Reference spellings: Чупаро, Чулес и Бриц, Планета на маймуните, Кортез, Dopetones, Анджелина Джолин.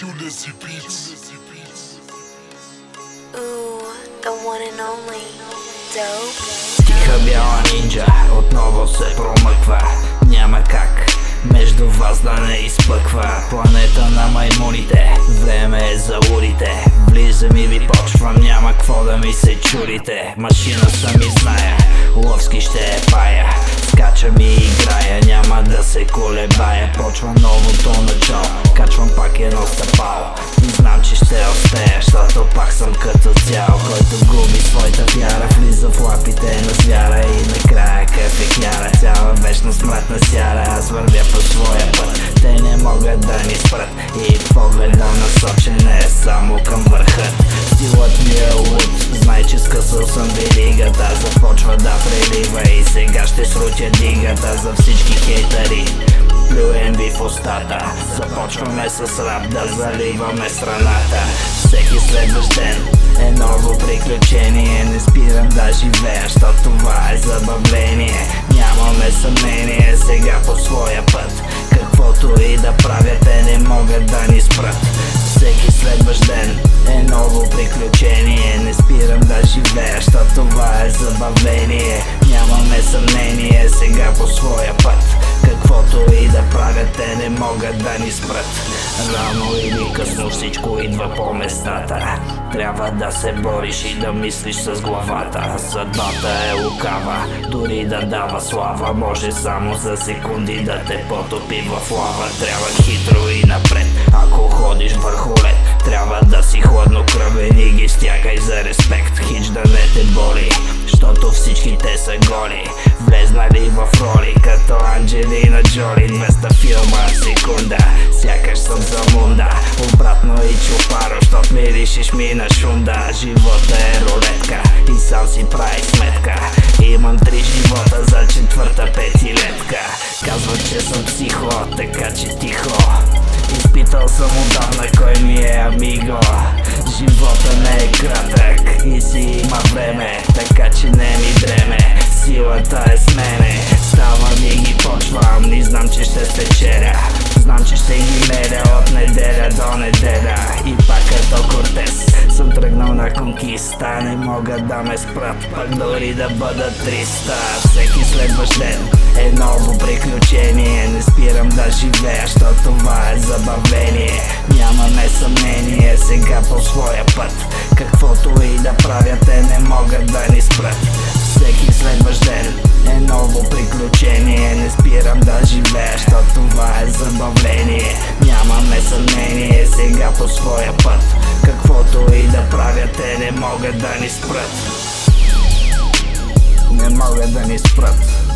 Чулес и Бриц. The one and only Dope. Стиха бяла нинджа отново се промъква. Няма как между вас да не изпъква. Планета на маймуните, време е за лудите. Влизам и ви почвам, няма какво да ми се чудите. Машина сами зная, ловски ще е пая. Скачам и играя, няма да се колебая. Почвам новото начало, качвам пак едно стъпало. И знам, че ще успея, защото пак съм като цяло. Който губи своята вяра, влиза в лапите на звяра. И накрая къв е княра, цяла вечна смъртна сяра. Аз вървя по своя път, те не могат да ни спрат. И погледа насочен е само към върха. Стилът ми е луд, знай, че скъсал съм веригата. Започва да прелива и сега ще срутя дигата. За всички хейтари плюем ви в устата. Започваме с рап да заливаме страната. Всеки следващ ден е ново приключение. Не спирам да живея, що това е забавление. Нямаме съмнение, сега по своя път. Каквото и да правят, те не могат да ни спрат. Всеки следващ ден е ново приключение. Не спирам да живея, що това е забавление. Нямаме съмнение, сега по своя път. Каквото и да правят, те не могат да ни спрат. Рано или късно всичко идва по местата. Трябва да се бориш и да мислиш с главата. Съдбата е лукава, дори да дава слава. Може само за секунди да те потопи в лава. Трябва хитро и напред, ако ходиш върху лед. Трябва да си хладнокръвен и ги стягай за респект. Хич да не те боли, щото всички те са голи. Влезнали в роли като Анджелина Джолин. 200 филма в секунда, сякаш съм за мунда. Обратно и Чупаро, щот ми лишиш ми на шунда. Живота е рулетка и сам си прави сметка. Имам 3 живота за четвърта петилетка. Казват, че съм психо, така че тихо. Изпитал съм отдавна кой ми е амиго. Живота не е кратък и си има време, така че не ми дреме. Силата е с мене, ставам и ги почвам. Не знам, че ще спечеля, знам, че ще ги меря от неделя до неделя. И пак като Кортез съм тръгнал на конкиста. Не могат да ме спрат, пък дори да бъдат 300. Всеки следващ ден е ново приключение. Не спирам да живея, що това е забавление. Нямаме съмнение, сега по своя път. Каквото и да правят, те не могат да ни спрат. Всеки следващ ден е ново приключение. Не спирам да живея, що това е забавление. Нямаме съмнение, сега по своя път. Каквото и да правят, те не могат да ни спрат. Не могат да ни спрат.